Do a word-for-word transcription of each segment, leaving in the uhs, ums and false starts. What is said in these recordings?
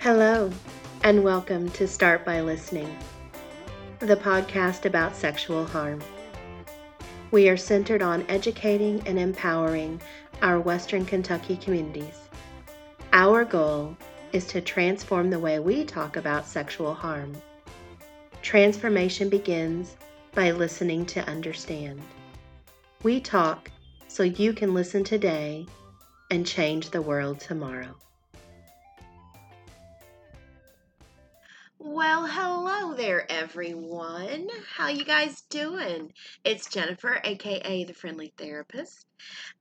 Hello, and welcome to Start by Listening, the podcast about sexual harm. We are centered on educating and empowering our Western Kentucky communities. Our goal is to transform the way we talk about sexual harm. Transformation begins by listening to understand. We talk so you can listen today and change the world tomorrow. Well, hello there, everyone. How you guys doing? It's Jennifer, aka the Friendly Therapist.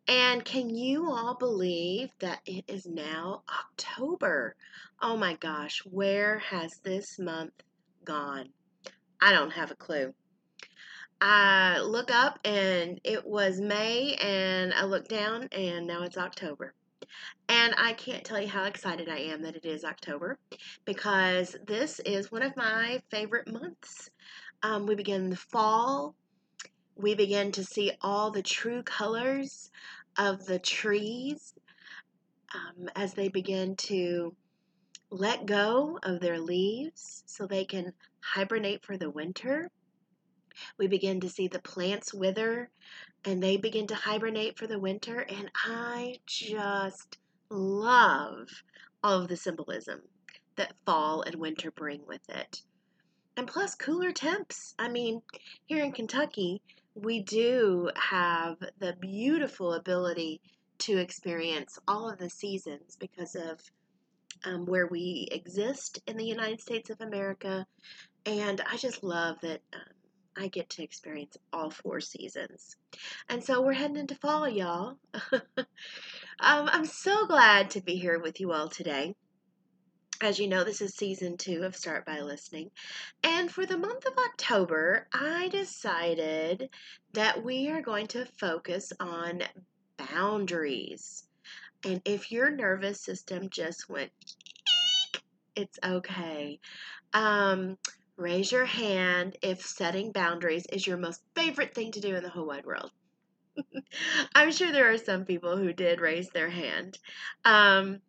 And can you all believe that it is now October? Oh my gosh, where has this month gone? I don't have a clue. I look up and it was May, and I look down and now it's October. And I can't tell you how excited I am that it is October, because this is one of my favorite months. Um, we begin the fall. We begin to see all the true colors of the trees um, as they begin to let go of their leaves so they can hibernate for the winter. We begin to see the plants wither, and they begin to hibernate for the winter, and I just love all of the symbolism that fall and winter bring with it. And plus cooler temps. I mean, here in Kentucky, we do have the beautiful ability to experience all of the seasons because of um, where we exist in the United States of America, and I just love that um, I get to experience all four seasons. And so we're heading into fall, y'all. um, I'm so glad to be here with you all today. As you know, this is season two of Start by Listening. And for the month of October, I decided that we are going to focus on boundaries. And if your nervous system just went, it's okay. Um... Raise your hand if setting boundaries is your most favorite thing to do in the whole wide world. I'm sure there are some people who did raise their hand. Um,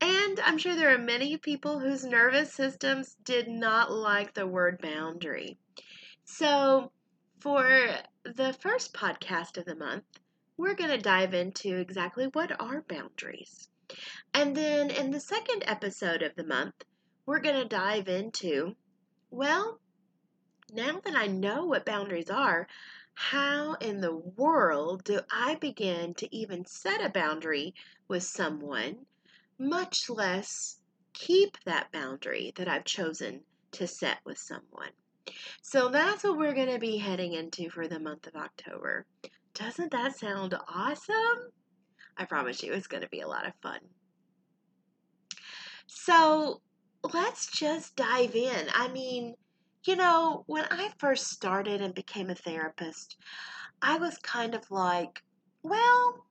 and I'm sure there are many people whose nervous systems did not like the word boundary. So for the first podcast of the month, we're going to dive into exactly what are boundaries. And then in the second episode of the month, we're going to dive into, well, now that I know what boundaries are, how in the world do I begin to even set a boundary with someone, much less keep that boundary that I've chosen to set with someone? So that's what we're going to be heading into for the month of October. Doesn't that sound awesome? I promise you it's going to be a lot of fun. So let's just dive in. I mean, you know, when I first started and became a therapist, I was kind of like, well,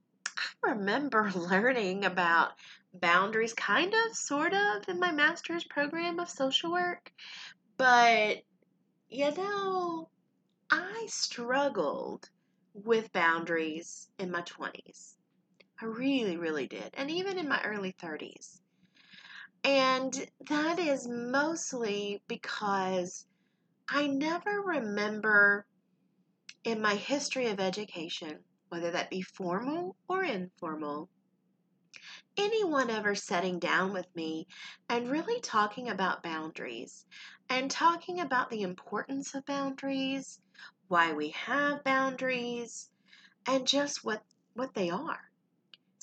I remember learning about boundaries kind of, sort of, in my master's program of social work. But, you know, I struggled with boundaries in my twenties. I really, really did. And even in my early thirties. And that is mostly because I never remember in my history of education, whether that be formal or informal, anyone ever sitting down with me and really talking about boundaries and talking about the importance of boundaries, why we have boundaries, and just what, what they are.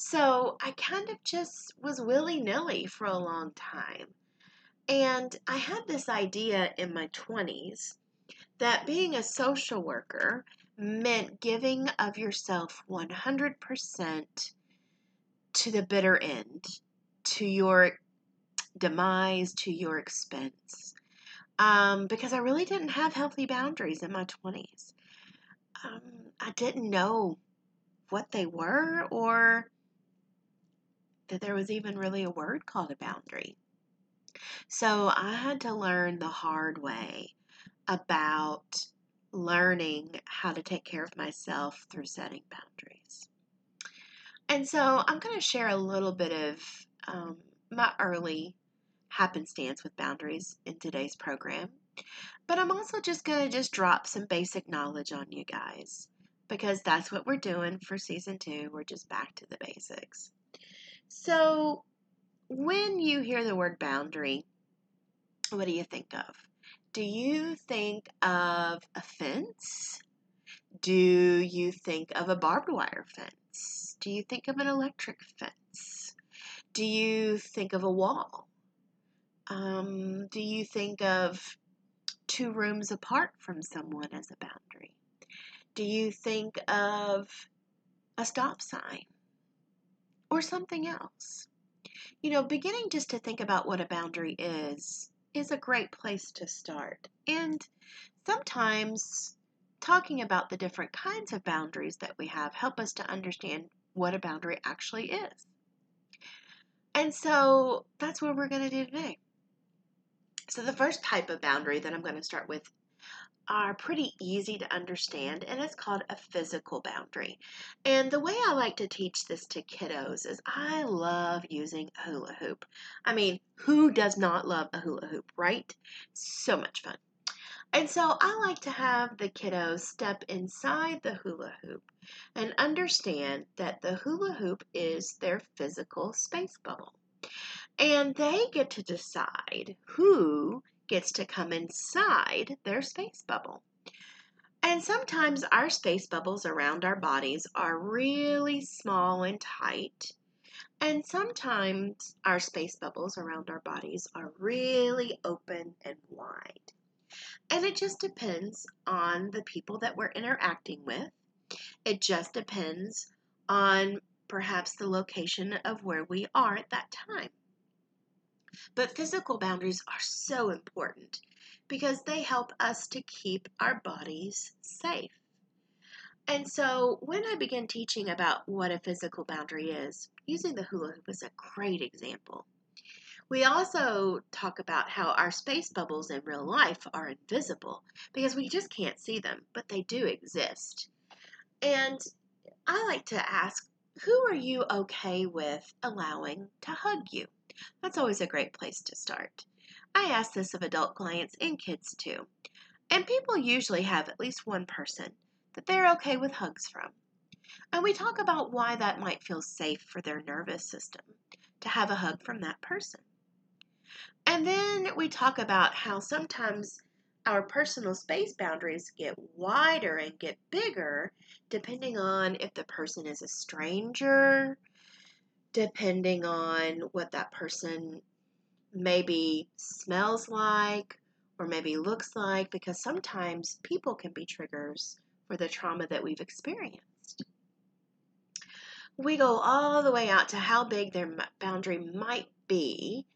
So I kind of just was willy-nilly for a long time. And I had this idea in my twenties that being a social worker meant giving of yourself one hundred percent to the bitter end, to your demise, to your expense. Um, because I really didn't have healthy boundaries in my twenties. Um, I didn't know what they were or that there was even really a word called a boundary. So I had to learn the hard way about learning how to take care of myself through setting boundaries. And so I'm going to share a little bit of um, my early happenstance with boundaries in today's program, but I'm also just going to just drop some basic knowledge on you guys, because that's what we're doing for season two. We're just back to the basics. So when you hear the word boundary, what do you think of? Do you think of a fence? Do you think of a barbed wire fence? Do you think of an electric fence? Do you think of a wall? Um, do you think of two rooms apart from someone as a boundary? Do you think of a stop sign or something else? You know, beginning just to think about what a boundary is, is a great place to start. And sometimes talking about the different kinds of boundaries that we have help us to understand what a boundary actually is. And so that's what we're going to do today. So the first type of boundary that I'm going to start with are pretty easy to understand, and it's called a physical boundary. And the way I like to teach this to kiddos is I love using a hula hoop. I mean, who does not love a hula hoop, right? So much fun. And so I like to have the kiddos step inside the hula hoop and understand that the hula hoop is their physical space bubble. And they get to decide who gets to come inside their space bubble. And sometimes our space bubbles around our bodies are really small and tight. And sometimes our space bubbles around our bodies are really open and wide. And it just depends on the people that we're interacting with. It just depends on perhaps the location of where we are at that time. But physical boundaries are so important because they help us to keep our bodies safe. And so when I begin teaching about what a physical boundary is, using the hula hoop is a great example. We also talk about how our space bubbles in real life are invisible because we just can't see them, but they do exist. And I like to ask, who are you okay with allowing to hug you? That's always a great place to start. I ask this of adult clients and kids too. And people usually have at least one person that they're okay with hugs from. And we talk about why that might feel safe for their nervous system to have a hug from that person. And then we talk about how sometimes our personal space boundaries get wider and get bigger depending on if the person is a stranger, depending on what that person maybe smells like or maybe looks like, because sometimes people can be triggers for the trauma that we've experienced. We go all the way out to how big their boundary might be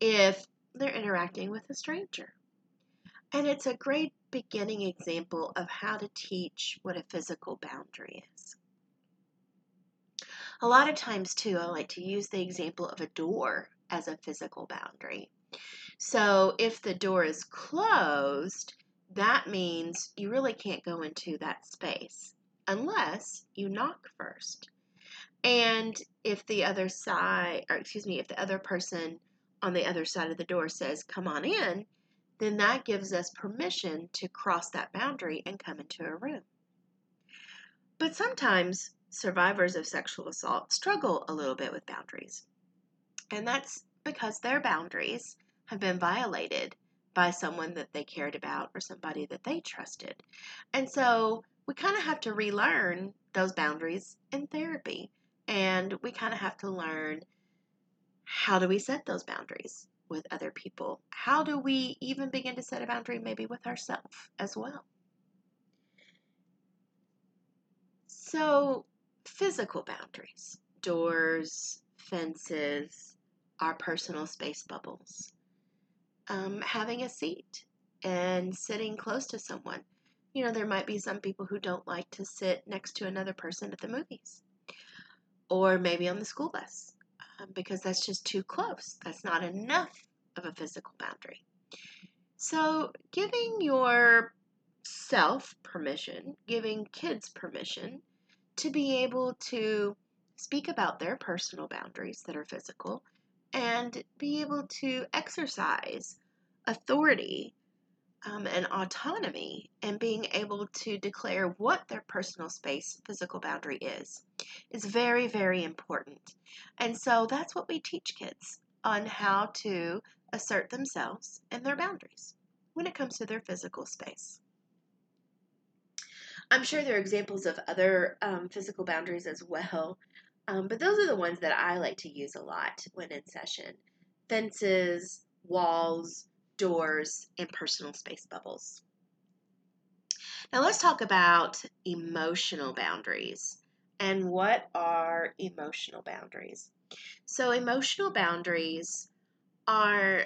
if they're interacting with a stranger. And it's a great beginning example of how to teach what a physical boundary is. A lot of times, too, I like to use the example of a door as a physical boundary. So if the door is closed, that means you really can't go into that space unless you knock first. And if the other side, or excuse me, if the other person on the other side of the door says, "Come on in," then that gives us permission to cross that boundary and come into a room. But sometimes survivors of sexual assault struggle a little bit with boundaries. And that's because their boundaries have been violated by someone that they cared about or somebody that they trusted. And so we kind of have to relearn those boundaries in therapy. And we kind of have to learn, how do we set those boundaries with other people? How do we even begin to set a boundary maybe with ourselves as well? So physical boundaries, doors, fences, our personal space bubbles, um, having a seat and sitting close to someone. You know, there might be some people who don't like to sit next to another person at the movies or maybe on the school bus, because that's just too close. That's not enough of a physical boundary. So giving yourself permission, giving kids permission to be able to speak about their personal boundaries that are physical and be able to exercise authority um, and autonomy, and being able to declare what their personal space physical boundary is, is very, very important. And so that's what we teach kids on how to assert themselves and their boundaries when it comes to their physical space. I'm sure there are examples of other um, physical boundaries as well, um, but those are the ones that I like to use a lot when in session. Fences, walls, doors, and personal space bubbles. Now let's talk about emotional boundaries. And what are emotional boundaries? So emotional boundaries are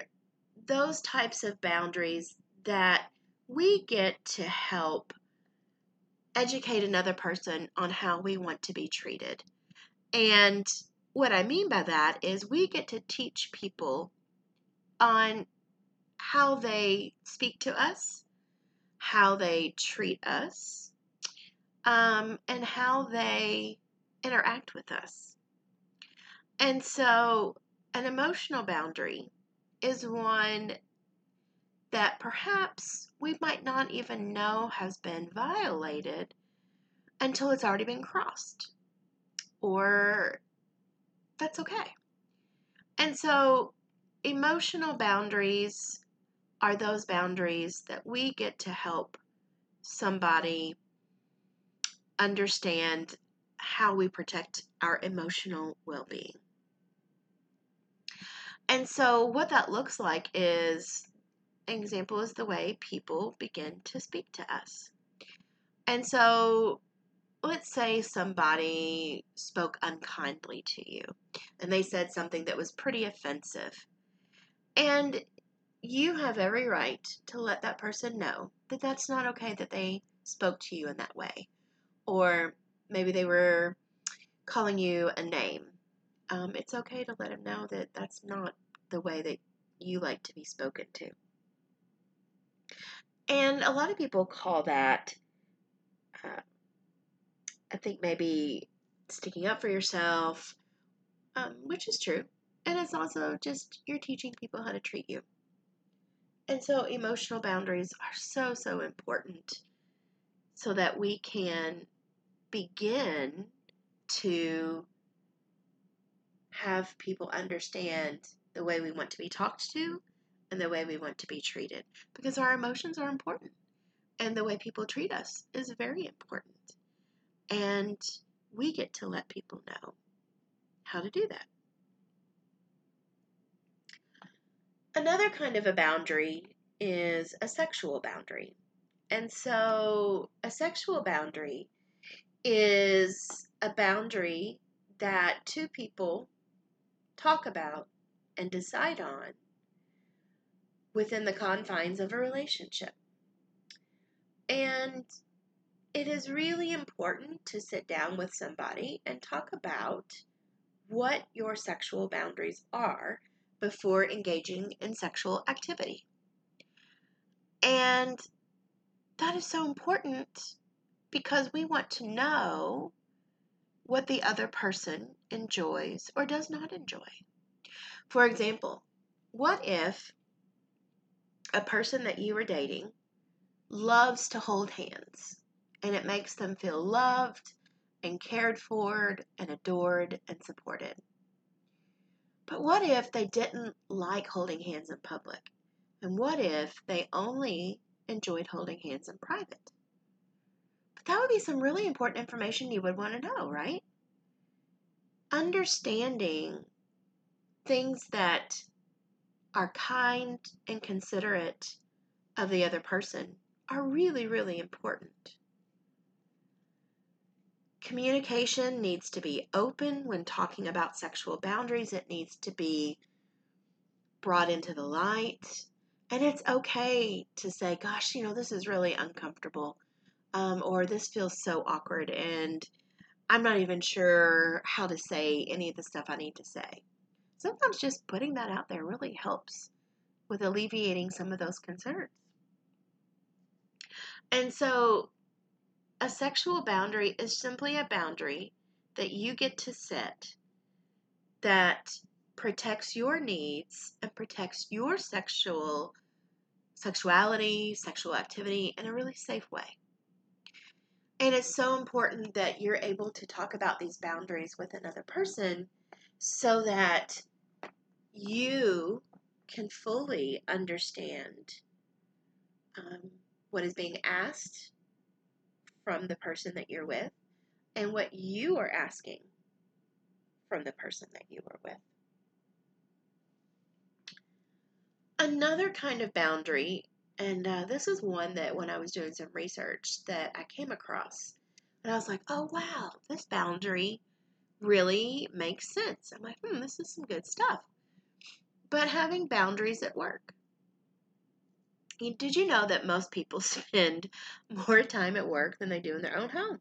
those types of boundaries that we get to help educate another person on how we want to be treated. And what I mean by that is we get to teach people on how they speak to us, how they treat us, um, and how they interact with us. And so an emotional boundary is one that perhaps we might not even know has been violated until it's already been crossed, or that's okay. And so emotional boundaries are those boundaries that we get to help somebody understand how we protect our emotional well-being. And so what that looks like is, an example is the way people begin to speak to us. And so let's say somebody spoke unkindly to you, and they said something that was pretty offensive. And you have every right to let that person know that that's not okay that they spoke to you in that way. Or maybe they were calling you a name. Um, it's okay to let them know that that's not the way that you like to be spoken to. And a lot of people call that, uh, I think, maybe sticking up for yourself, um, which is true. And it's also just you're teaching people how to treat you. And so emotional boundaries are so, so important so that we can begin to have people understand the way we want to be talked to and the way we want to be treated, because our emotions are important, and the way people treat us is very important. And we get to let people know how to do that. Another kind of a boundary is a sexual boundary. And so a sexual boundary is a boundary that two people talk about and decide on within the confines of a relationship. And it is really important to sit down with somebody and talk about what your sexual boundaries are before engaging in sexual activity. And that is so important because we want to know what the other person enjoys or does not enjoy. For example, what if a person that you are dating loves to hold hands, and it makes them feel loved and cared for and adored and supported? But what if they didn't like holding hands in public? And what if they only enjoyed holding hands in private? But that would be some really important information you would want to know, right? Understanding things that are kind and considerate of the other person are really, really important. Communication needs to be open when talking about sexual boundaries. It needs to be brought into the light. And it's okay to say, gosh, you know, this is really uncomfortable, um, or this feels so awkward, and I'm not even sure how to say any of the stuff I need to say. Sometimes just putting that out there really helps with alleviating some of those concerns. And so a sexual boundary is simply a boundary that you get to set that protects your needs and protects your sexual sexuality, sexual activity in a really safe way. And it's so important that you're able to talk about these boundaries with another person so that you can fully understand um, what is being asked from the person that you're with and what you are asking from the person that you are with. Another kind of boundary, and uh, this is one that when I was doing some research that I came across, and I was like, oh wow, this boundary really makes sense. I'm like, hmm, this is some good stuff. But having boundaries at work. Did you know that most people spend more time at work than they do in their own home?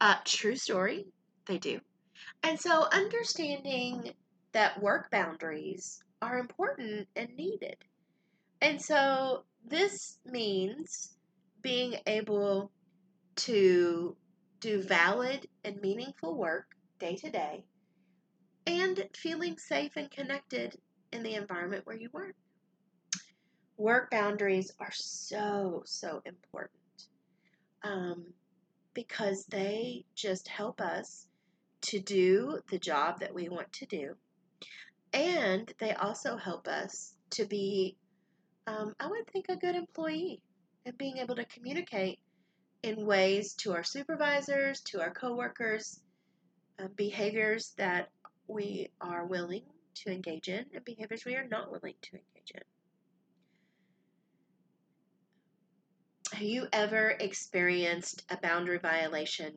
Uh, true story, they do. And so understanding that work boundaries are important and needed. And so this means being able to do valid and meaningful work day to day and feeling safe and connected in the environment where you work. Work boundaries are so, so important um, because they just help us to do the job that we want to do. And they also help us to be, um, I would think, a good employee and being able to communicate in ways to our supervisors, to our coworkers, uh, behaviors that we are willing to engage in and behaviors we are not willing to engage in. Have you ever experienced a boundary violation,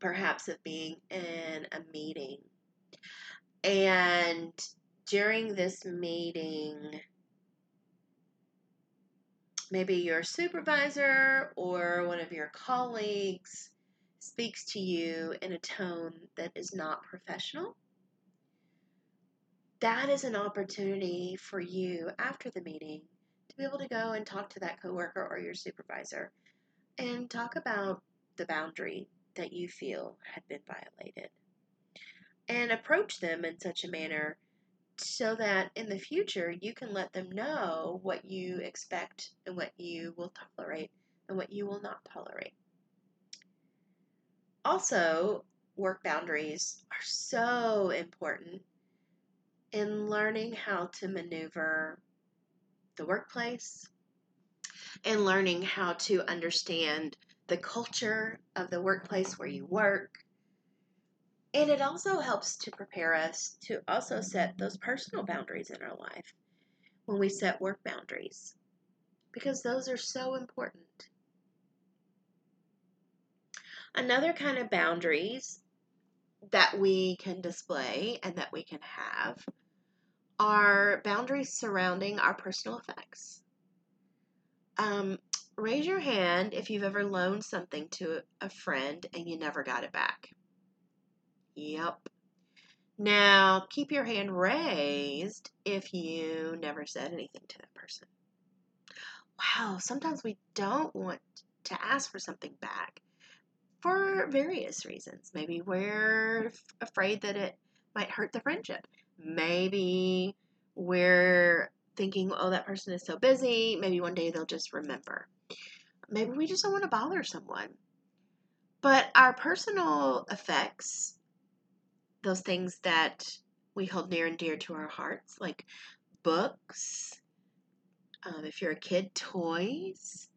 perhaps of being in a meeting? And during this meeting, maybe your supervisor or one of your colleagues speaks to you in a tone that is not professional. That is an opportunity for you after the meeting to be able to go and talk to that coworker or your supervisor and talk about the boundary that you feel had been violated. And approach them in such a manner so that in the future you can let them know what you expect and what you will tolerate and what you will not tolerate. Also, work boundaries are so important in learning how to maneuver the workplace and learning how to understand the culture of the workplace where you work. And it also helps to prepare us to also set those personal boundaries in our life when we set work boundaries, because those are so important. Another kind of boundaries that we can display and that we can have are boundaries surrounding our personal effects. Um, raise your hand if you've ever loaned something to a friend and you never got it back. Yep. Now, keep your hand raised if you never said anything to that person. Wow, sometimes we don't want to ask for something back for various reasons. Maybe we're afraid that it might hurt the friendship. Maybe we're thinking, oh, that person is so busy. Maybe one day they'll just remember. Maybe we just don't want to bother someone. But our personal effects, those things that we hold near and dear to our hearts, like books, um, if you're a kid, toys,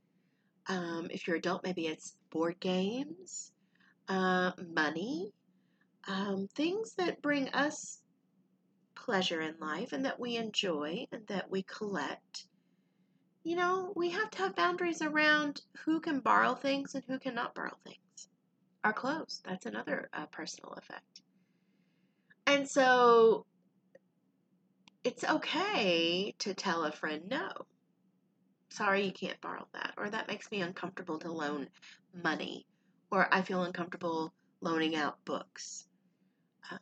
um, if you're an adult, maybe it's board games, uh, money, um, things that bring us pleasure in life and that we enjoy and that we collect. You know, we have to have boundaries around who can borrow things and who cannot borrow things. Our clothes, that's another uh, personal effect. And so it's okay to tell a friend, no, sorry, you can't borrow that. Or that makes me uncomfortable to loan money. Or I feel uncomfortable loaning out books. Um,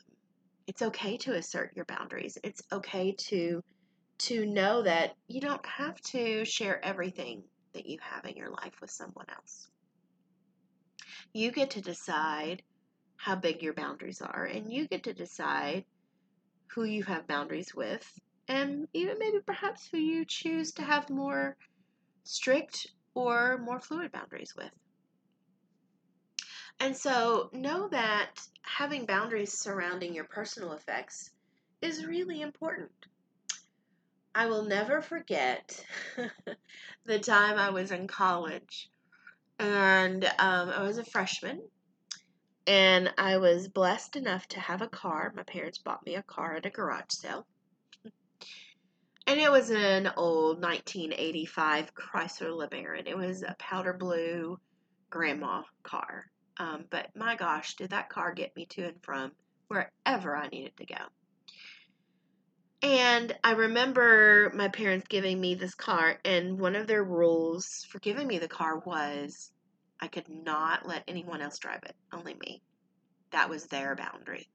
it's okay to assert your boundaries. It's okay to, to know that you don't have to share everything that you have in your life with someone else. You get to decide how big your boundaries are, and you get to decide who you have boundaries with, and even maybe perhaps who you choose to have more strict or more fluid boundaries with. And so know that having boundaries surrounding your personal effects is really important. I will never forget the time I was in college, and um, I was a freshman, and I was blessed enough to have a car. My parents bought me a car at a garage sale, and it was an old nineteen eighty-five Chrysler LeBaron. It was a powder blue grandma car, um, but my gosh, did that car get me to and from wherever I needed to go. And I remember my parents giving me this car, and one of their rules for giving me the car was I could not let anyone else drive it, only me. That was their boundary.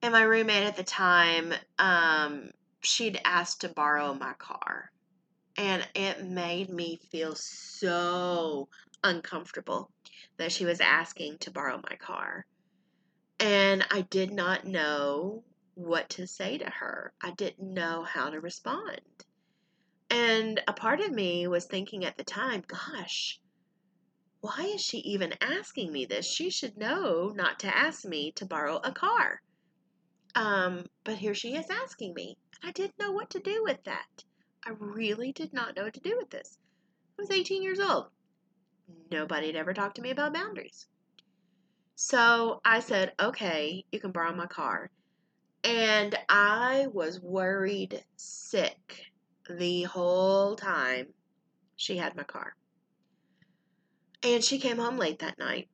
And my roommate at the time, um, she'd asked to borrow my car, and it made me feel so uncomfortable that she was asking to borrow my car. And I did not know what to say to her. I didn't know how to respond. And a part of me was thinking at the time, gosh, why is she even asking me this? She should know not to ask me to borrow a car. Um, but here she is asking me. And I didn't know what to do with that. I really did not know what to do with this. I was eighteen years old. Nobody had ever talked to me about boundaries. So I said, okay, you can borrow my car. And I was worried sick the whole time she had my car. And she came home late that night.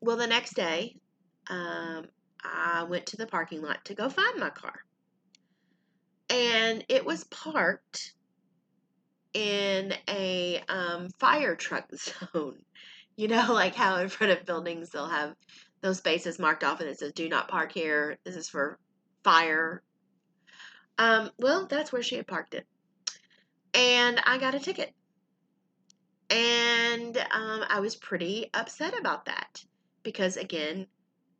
Well, the next day, um, I went to the parking lot to go find my car. And it was parked in a um, fire truck zone. You know, like how in front of buildings they'll have those spaces marked off and it says, do not park here. This is for fire. Um, well, that's where she had parked it. And I got a ticket. And um, I was pretty upset about that. Because, again,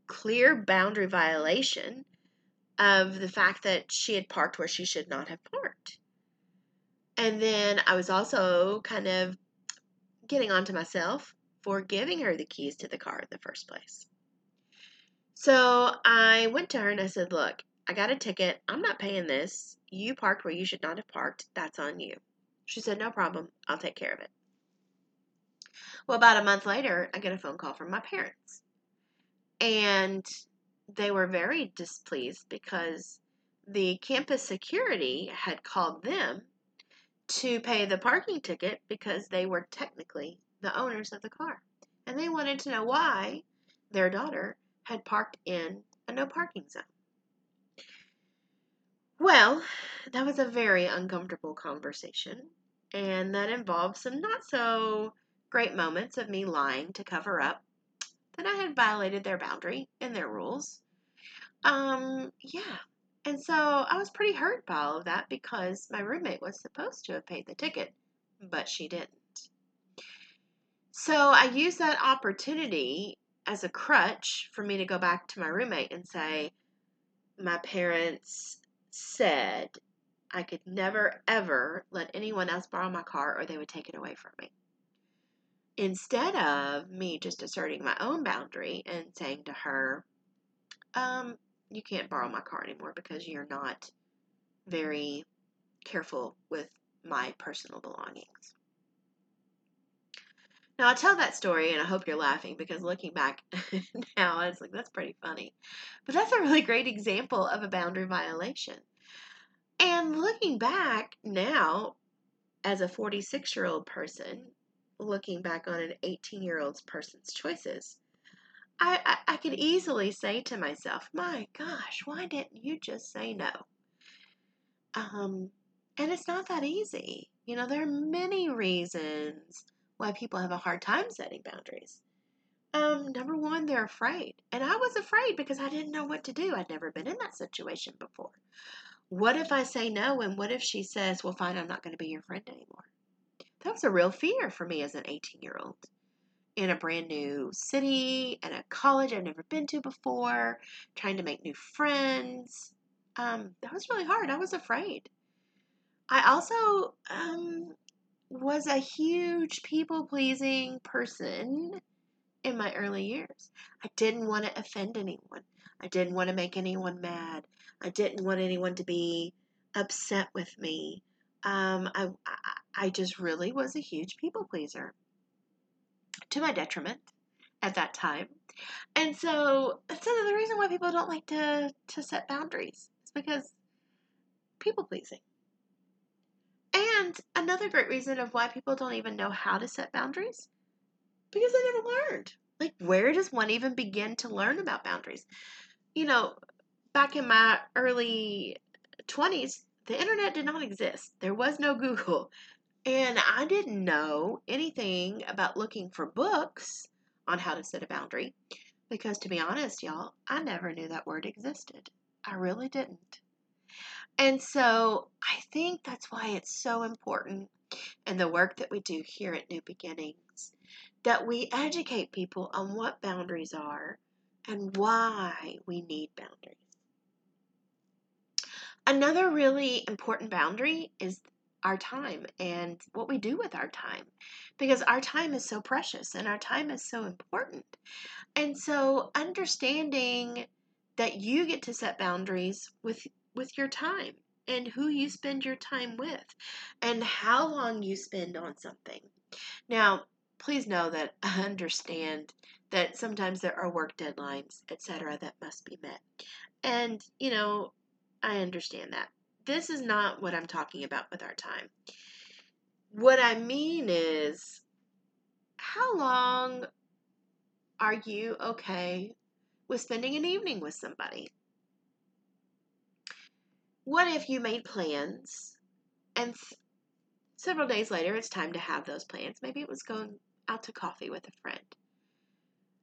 clear boundary violation of the fact that she had parked where she should not have parked. And then I was also kind of getting on to myself for giving her the keys to the car in the first place. So I went to her and I said, look, I got a ticket. I'm not paying this. You parked where you should not have parked. That's on you. She said, no problem. I'll take care of it. Well, about a month later, I get a phone call from my parents. And they were very displeased because the campus security had called them to pay the parking ticket because they were technically the owners of the car. And they wanted to know why their daughter had parked in a no parking zone. Well, that was a very uncomfortable conversation, and that involved some not so great moments of me lying to cover up that I had violated their boundary and their rules. Um, yeah. And so I was pretty hurt by all of that because my roommate was supposed to have paid the ticket, but she didn't. So I used that opportunity as a crutch for me to go back to my roommate and say, my parents said I could never, ever let anyone else borrow my car or they would take it away from me. Instead of me just asserting my own boundary and saying to her, um, you can't borrow my car anymore because you're not very careful with my personal belongings. Now, I tell that story, and I hope you're laughing, because looking back now, it's like, that's pretty funny. But that's a really great example of a boundary violation. And looking back now, as a forty-six-year-old person, looking back on an eighteen-year-old person's choices, I, I, I could easily say to myself, my gosh, why didn't you just say no? Um, and it's not that easy. You know, there are many reasons why people have a hard time setting boundaries. Um, number one, they're afraid. And I was afraid because I didn't know what to do. I'd never been in that situation before. What if I say no, and what if she says, well, fine, I'm not going to be your friend anymore? That was a real fear for me as an eighteen-year-old. in a brand new city and a college I've never been to before, trying to make new friends. Um, that was really hard. I was afraid. I also um, was a huge people-pleasing person in my early years. I didn't want to offend anyone. I didn't want to make anyone mad. I didn't want anyone to be upset with me. Um, I, I, I just really was a huge people pleaser, to my detriment at that time. And so that's another reason why people don't like to, to set boundaries. It's because people pleasing. And another great reason of why people don't even know how to set boundaries, because they never learned. Like, where does one even begin to learn about boundaries? You know, back in my early twenties, the internet did not exist. There was no Google. And I didn't know anything about looking for books on how to set a boundary. Because to be honest, y'all, I never knew that word existed. I really didn't. And so I think that's why it's so important in the work that we do here at New Beginnings, that we educate people on what boundaries are and why we need boundaries. Another really important boundary is our time and what we do with our time, because our time is so precious and our time is so important. And so understanding that you get to set boundaries with, with your time and who you spend your time with and how long you spend on something. Now, please know that I understand that sometimes there are work deadlines, et cetera, that must be met. And, you know, I understand that. This is not what I'm talking about with our time. What I mean is, how long are you okay with spending an evening with somebody? What if you made plans and th- several days later it's time to have those plans? Maybe it was going out to coffee with a friend.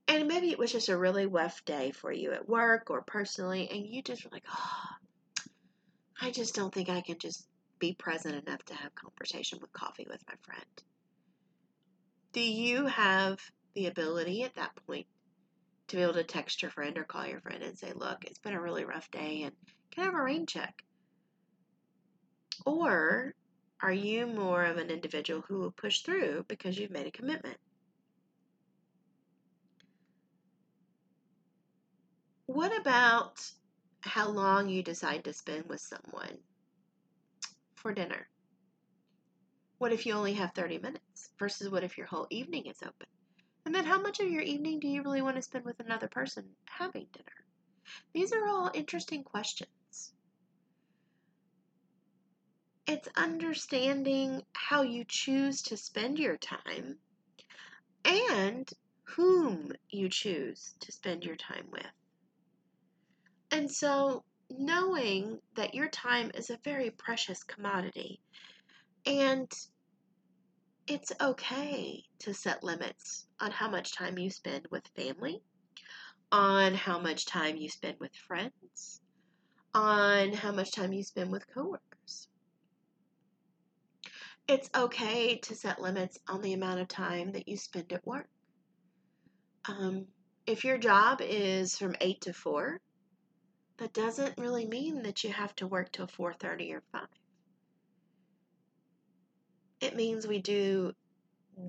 And maybe it was just a really rough day for you at work or personally, and you just were like, oh, I just don't think I can just be present enough to have conversation with coffee with my friend. Do you have the ability at that point to be able to text your friend or call your friend and say, look, it's been a really rough day and can I have a rain check? Or are you more of an individual who will push through because you've made a commitment? What about how long you decide to spend with someone for dinner? What if you only have thirty minutes versus what if your whole evening is open? And then how much of your evening do you really want to spend with another person having dinner? These are all interesting questions. It's understanding how you choose to spend your time and whom you choose to spend your time with. And so knowing that your time is a very precious commodity and it's okay to set limits on how much time you spend with family, on how much time you spend with friends, on how much time you spend with coworkers. It's okay to set limits on the amount of time that you spend at work. Um, if your job is from eight to four, that doesn't really mean that you have to work till four thirty or five. It means we do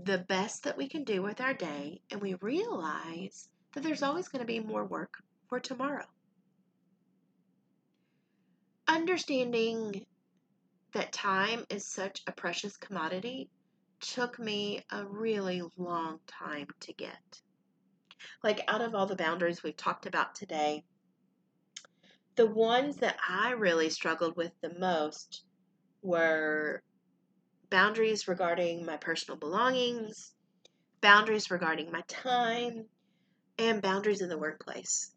the best that we can do with our day, and we realize that there's always going to be more work for tomorrow. Understanding that time is such a precious commodity took me a really long time to get. Like, out of all the boundaries we've talked about today, the ones that I really struggled with the most were boundaries regarding my personal belongings, boundaries regarding my time, and boundaries in the workplace.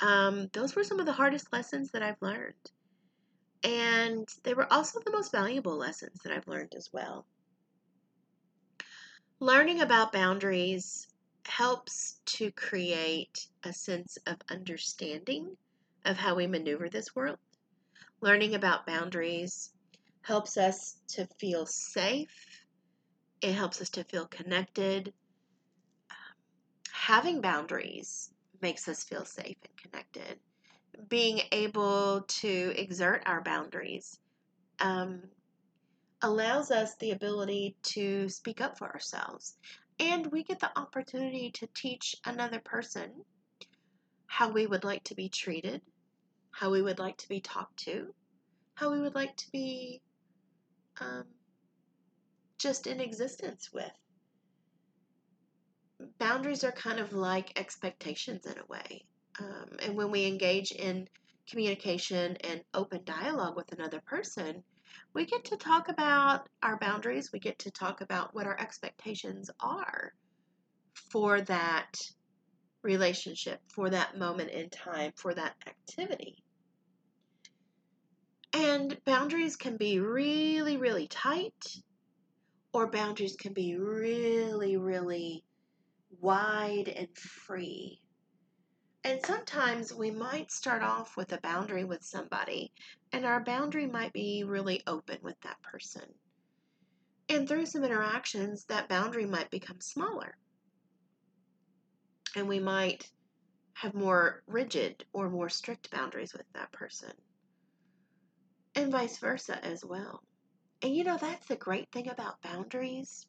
Um, those were some of the hardest lessons that I've learned. And they were also the most valuable lessons that I've learned as well. Learning about boundaries helps to create a sense of understanding of how we maneuver this world. Learning about boundaries helps us to feel safe. It helps us to feel connected. Um, having boundaries makes us feel safe and connected. Being able to exert our boundaries um, allows us the ability to speak up for ourselves. And we get the opportunity to teach another person how we would like to be treated, how we would like to be talked to, how we would like to be um, just in existence with. Boundaries are kind of like expectations in a way. Um, and when we engage in communication and open dialogue with another person, we get to talk about our boundaries. We get to talk about what our expectations are for that relationship, for that moment in time, for that activity. And boundaries can be really, really tight, or boundaries can be really, really wide and free. And sometimes we might start off with a boundary with somebody, and our boundary might be really open with that person. And through some interactions, that boundary might become smaller. And we might have more rigid or more strict boundaries with that person. And vice versa as well. And you know, that's the great thing about boundaries,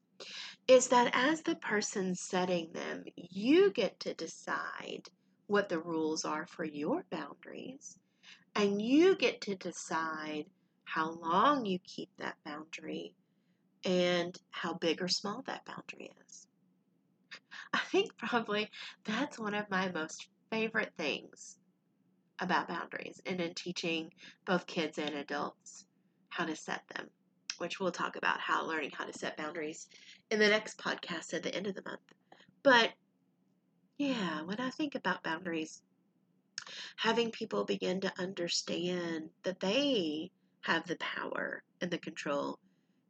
is that as the person setting them, you get to decide what the rules are for your boundaries, and you get to decide how long you keep that boundary and how big or small that boundary is. I think probably that's one of my most favorite things about boundaries and in teaching both kids and adults how to set them, which we'll talk about how learning how to set boundaries in the next podcast at the end of the month. But yeah, when I think about boundaries, having people begin to understand that they have the power and the control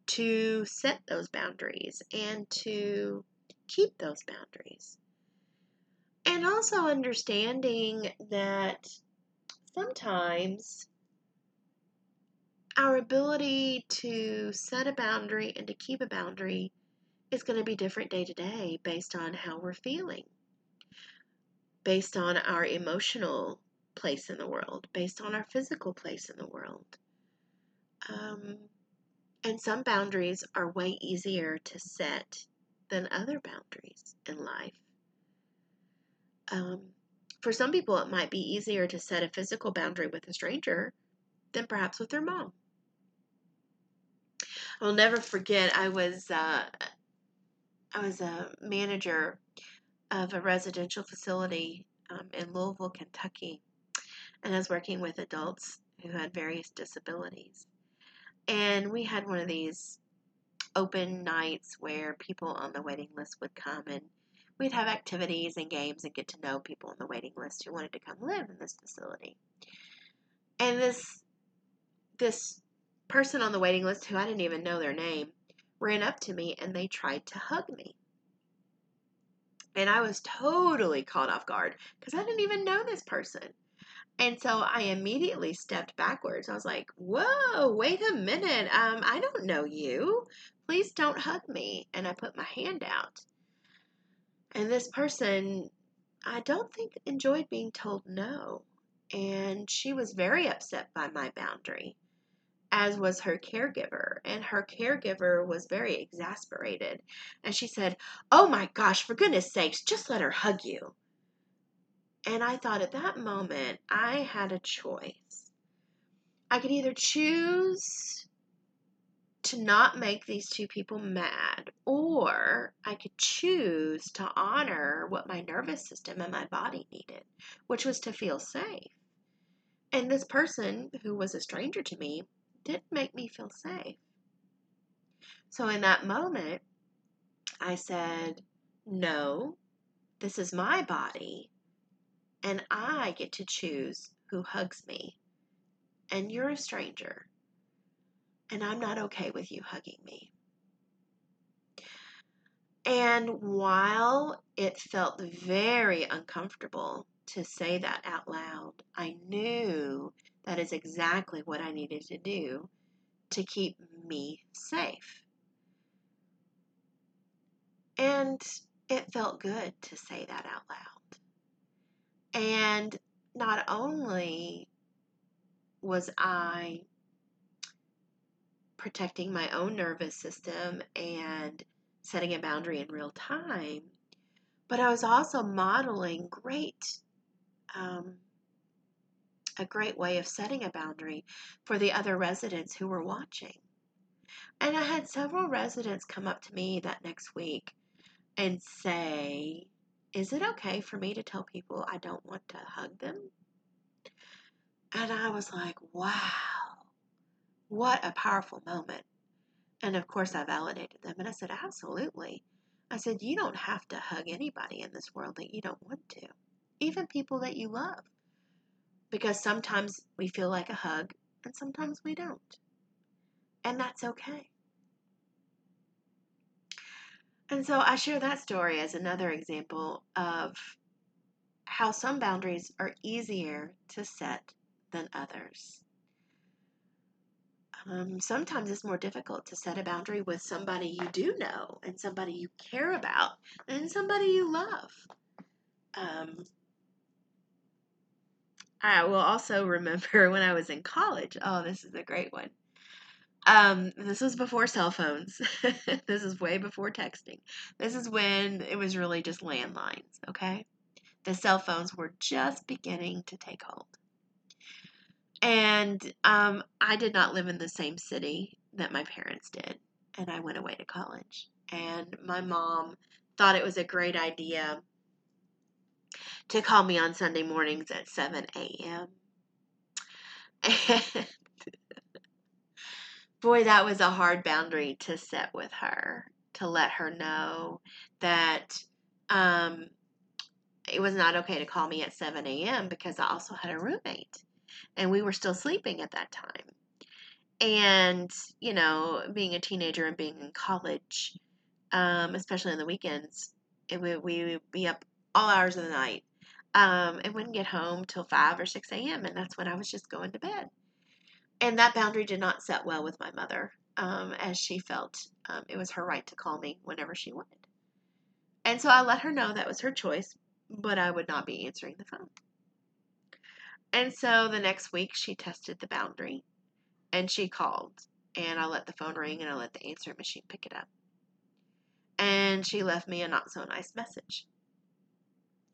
to set those boundaries and to keep those boundaries. And also understanding that sometimes our ability to set a boundary and to keep a boundary is going to be different day to day based on how we're feeling, based on our emotional place in the world, based on our physical place in the world. Um, and some boundaries are way easier to set than other boundaries in life. Um, for some people, it might be easier to set a physical boundary with a stranger than perhaps with their mom. I'll never forget, I was, uh, I was a manager of a residential facility um, in Louisville, Kentucky, and I was working with adults who had various disabilities. And we had one of these open nights where people on the waiting list would come, and we'd have activities and games and get to know people on the waiting list who wanted to come live in this facility. And this this person on the waiting list, who I didn't even know their name, ran up to me and they tried to hug me. And I was totally caught off guard because I didn't even know this person. And so I immediately stepped backwards. I was like, whoa, wait a minute. Um, I don't know you. Please don't hug me. And I put my hand out. And this person, I don't think, enjoyed being told no. And she was very upset by my boundary, as was her caregiver, and her caregiver was very exasperated. And she said, oh my gosh, for goodness sakes, just let her hug you. And I thought at that moment, I had a choice. I could either choose to not make these two people mad, or I could choose to honor what my nervous system and my body needed, which was to feel safe. And this person, who was a stranger to me, did make me feel safe. So in that moment, I said, no, this is my body, and I get to choose who hugs me. And you're a stranger, and I'm not okay with you hugging me. And while it felt very uncomfortable to say that out loud, I knew that is exactly what I needed to do to keep me safe. And it felt good to say that out loud. And not only was I protecting my own nervous system and setting a boundary in real time, but I was also modeling great, um, a great way of setting a boundary for the other residents who were watching. And I had several residents come up to me that next week and say, is it okay for me to tell people I don't want to hug them? And I was like, wow, what a powerful moment. And of course I validated them. And I said, absolutely. I said, you don't have to hug anybody in this world that you don't want to, even people that you love. Because sometimes we feel like a hug and sometimes we don't. And that's okay. And so I share that story as another example of how some boundaries are easier to set than others. Um, sometimes it's more difficult to set a boundary with somebody you do know and somebody you care about and somebody you love. Um, I will also remember when I was in college. Oh, this is a great one. Um, this was before cell phones. This is way before texting. This is when it was really just landlines, okay? The cell phones were just beginning to take hold. And um, I did not live in the same city that my parents did. And I went away to college. And my mom thought it was a great idea to call me on Sunday mornings at seven a.m. And boy, that was a hard boundary to set with her, to let her know that um, it was not okay to call me at seven a.m. because I also had a roommate, and we were still sleeping at that time. And, you know, being a teenager and being in college, um, especially on the weekends, it would, we would be up all hours of the night. Um, and wouldn't get home till five or six a.m., and that's when I was just going to bed. And that boundary did not set well with my mother, um, as she felt um, it was her right to call me whenever she wanted. And so I let her know that was her choice, but I would not be answering the phone. And so the next week she tested the boundary, and she called, and I let the phone ring, and I let the answering machine pick it up. And she left me a not-so-nice message,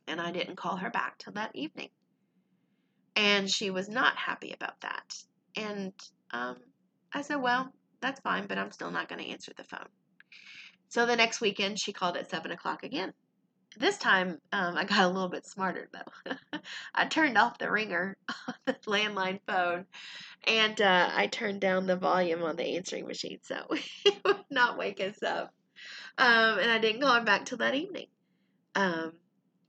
and I didn't call her back till that evening. And she was not happy about that. And um, I said, well, that's fine, but I'm still not going to answer the phone. So the next weekend, she called at seven o'clock again. This time, um, I got a little bit smarter, though. I turned off the ringer on the landline phone, and uh, I turned down the volume on the answering machine, so it would not wake us up. Um, and I didn't call her back till that evening. Um,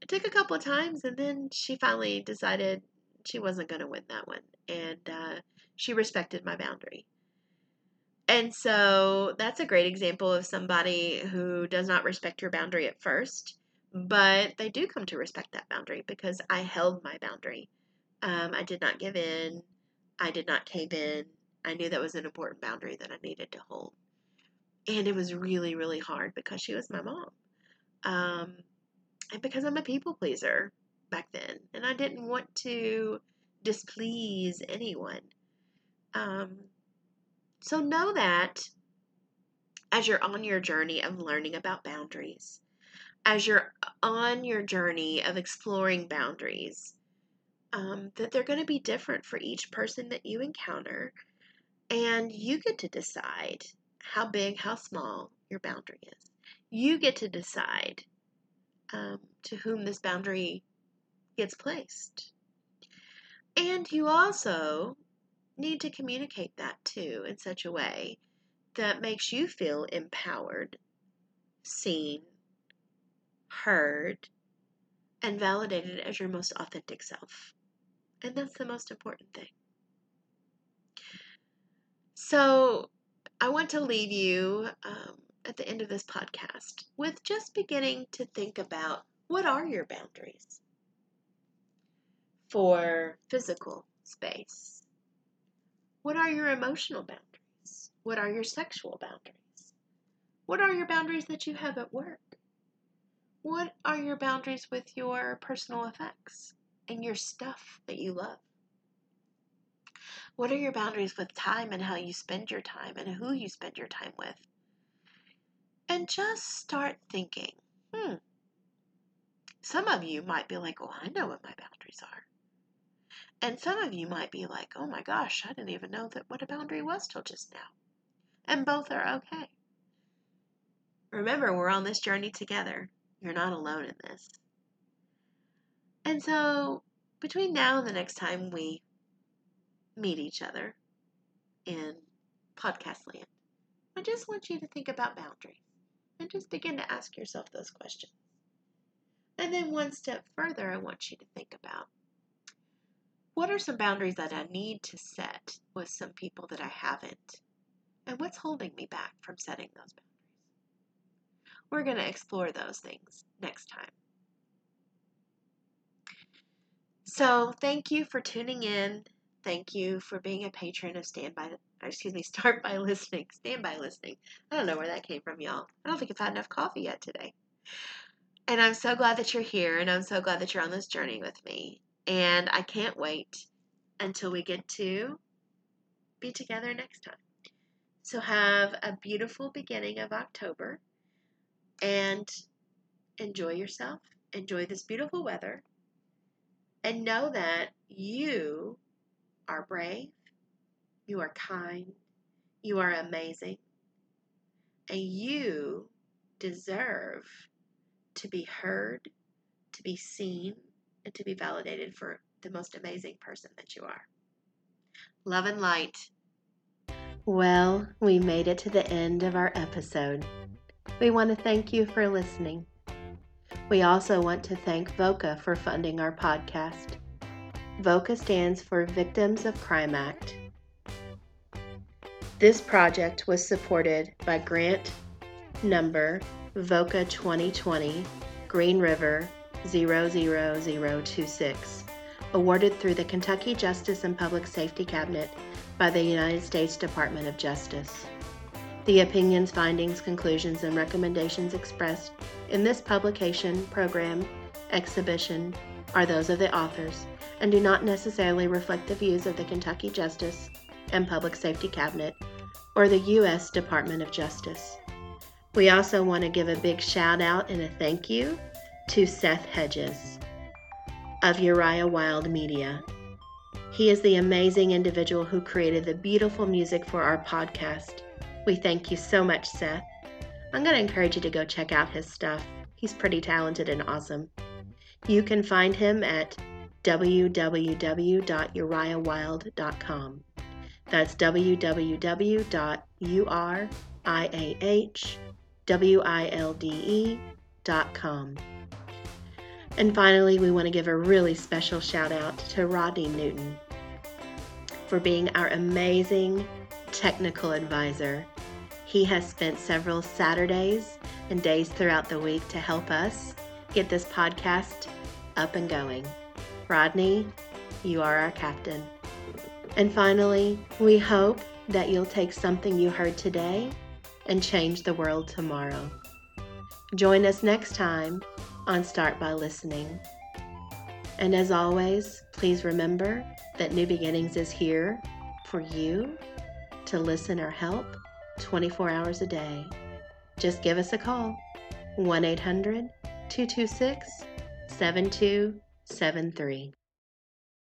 it took a couple of times, and then she finally decided she wasn't going to win that one. And uh, she respected my boundary. And so that's a great example of somebody who does not respect your boundary at first, but they do come to respect that boundary because I held my boundary. Um, I did not give in. I did not cave in. I knew that was an important boundary that I needed to hold. And it was really, really hard because she was my mom. Um, and because I'm a people pleaser back then. And I didn't want to displease anyone. Um, so know that as you're on your journey of learning about boundaries, as you're on your journey of exploring boundaries, um, that they're going to be different for each person that you encounter, and you get to decide how big, how small your boundary is. You get to decide um, to whom this boundary gets placed. And you also need to communicate that too in such a way that makes you feel empowered, seen, heard, and validated as your most authentic self. And that's the most important thing. So I want to leave you um, at the end of this podcast with just beginning to think about, what are your boundaries? For physical space? What are your emotional boundaries? What are your sexual boundaries? What are your boundaries that you have at work? What are your boundaries with your personal effects and your stuff that you love? What are your boundaries with time and how you spend your time and who you spend your time with? And just start thinking, hmm, some of you might be like, well, I know what my boundaries are. And some of you might be like, oh my gosh, I didn't even know that what a boundary was till just now. And both are okay. Remember, we're on this journey together. You're not alone in this. And so between now and the next time we meet each other in podcast land, I just want you to think about boundaries and just begin to ask yourself those questions. And then one step further, I want you to think about, what are some boundaries that I need to set with some people that I haven't? And what's holding me back from setting those boundaries? We're going to explore those things next time. So thank you for tuning in. Thank you for being a patron of Stand By, or excuse me, Start By Listening, Stand By Listening. I don't know where that came from, y'all. I don't think I've had enough coffee yet today. And I'm so glad that you're here, and I'm so glad that you're on this journey with me. And I can't wait until we get to be together next time. So have a beautiful beginning of October. And enjoy yourself, enjoy this beautiful weather, and know that you are brave, you are kind, you are amazing, and you deserve to be heard, to be seen, and to be validated for the most amazing person that you are. Love and light. Well, we made it to the end of our episode. We want to thank you for listening. We also want to thank VOCA for funding our podcast. VOCA stands for Victims of Crime Act. This project was supported by grant number VOCA twenty twenty Green River zero zero zero two six, awarded through the Kentucky Justice and Public Safety Cabinet by the United States Department of Justice. The opinions, findings, conclusions, and recommendations expressed in this publication, program, exhibition are those of the authors and do not necessarily reflect the views of the Kentucky Justice and Public Safety Cabinet or the U S Department of Justice. We also want to give a big shout out and a thank you to Seth Hedges of Uriah Wild Media. He is the amazing individual who created the beautiful music for our podcast. We thank you so much, Seth. I'm going to encourage you to go check out his stuff. He's pretty talented and awesome. You can find him at w w w dot uriah wild dot com. That's w w w dot uriah wild dot com. And finally, we want to give a really special shout out to Rodney Newton for being our amazing technical advisor. He has spent several Saturdays and days throughout the week to help us get this podcast up and going. Rodney, you are our captain. And finally, we hope that you'll take something you heard today and change the world tomorrow. Join us next time on Start By Listening. And as always, please remember that New Beginnings is here for you to listen or help twenty-four hours a day. Just give us a call, one eight hundred two two six seven two seven three.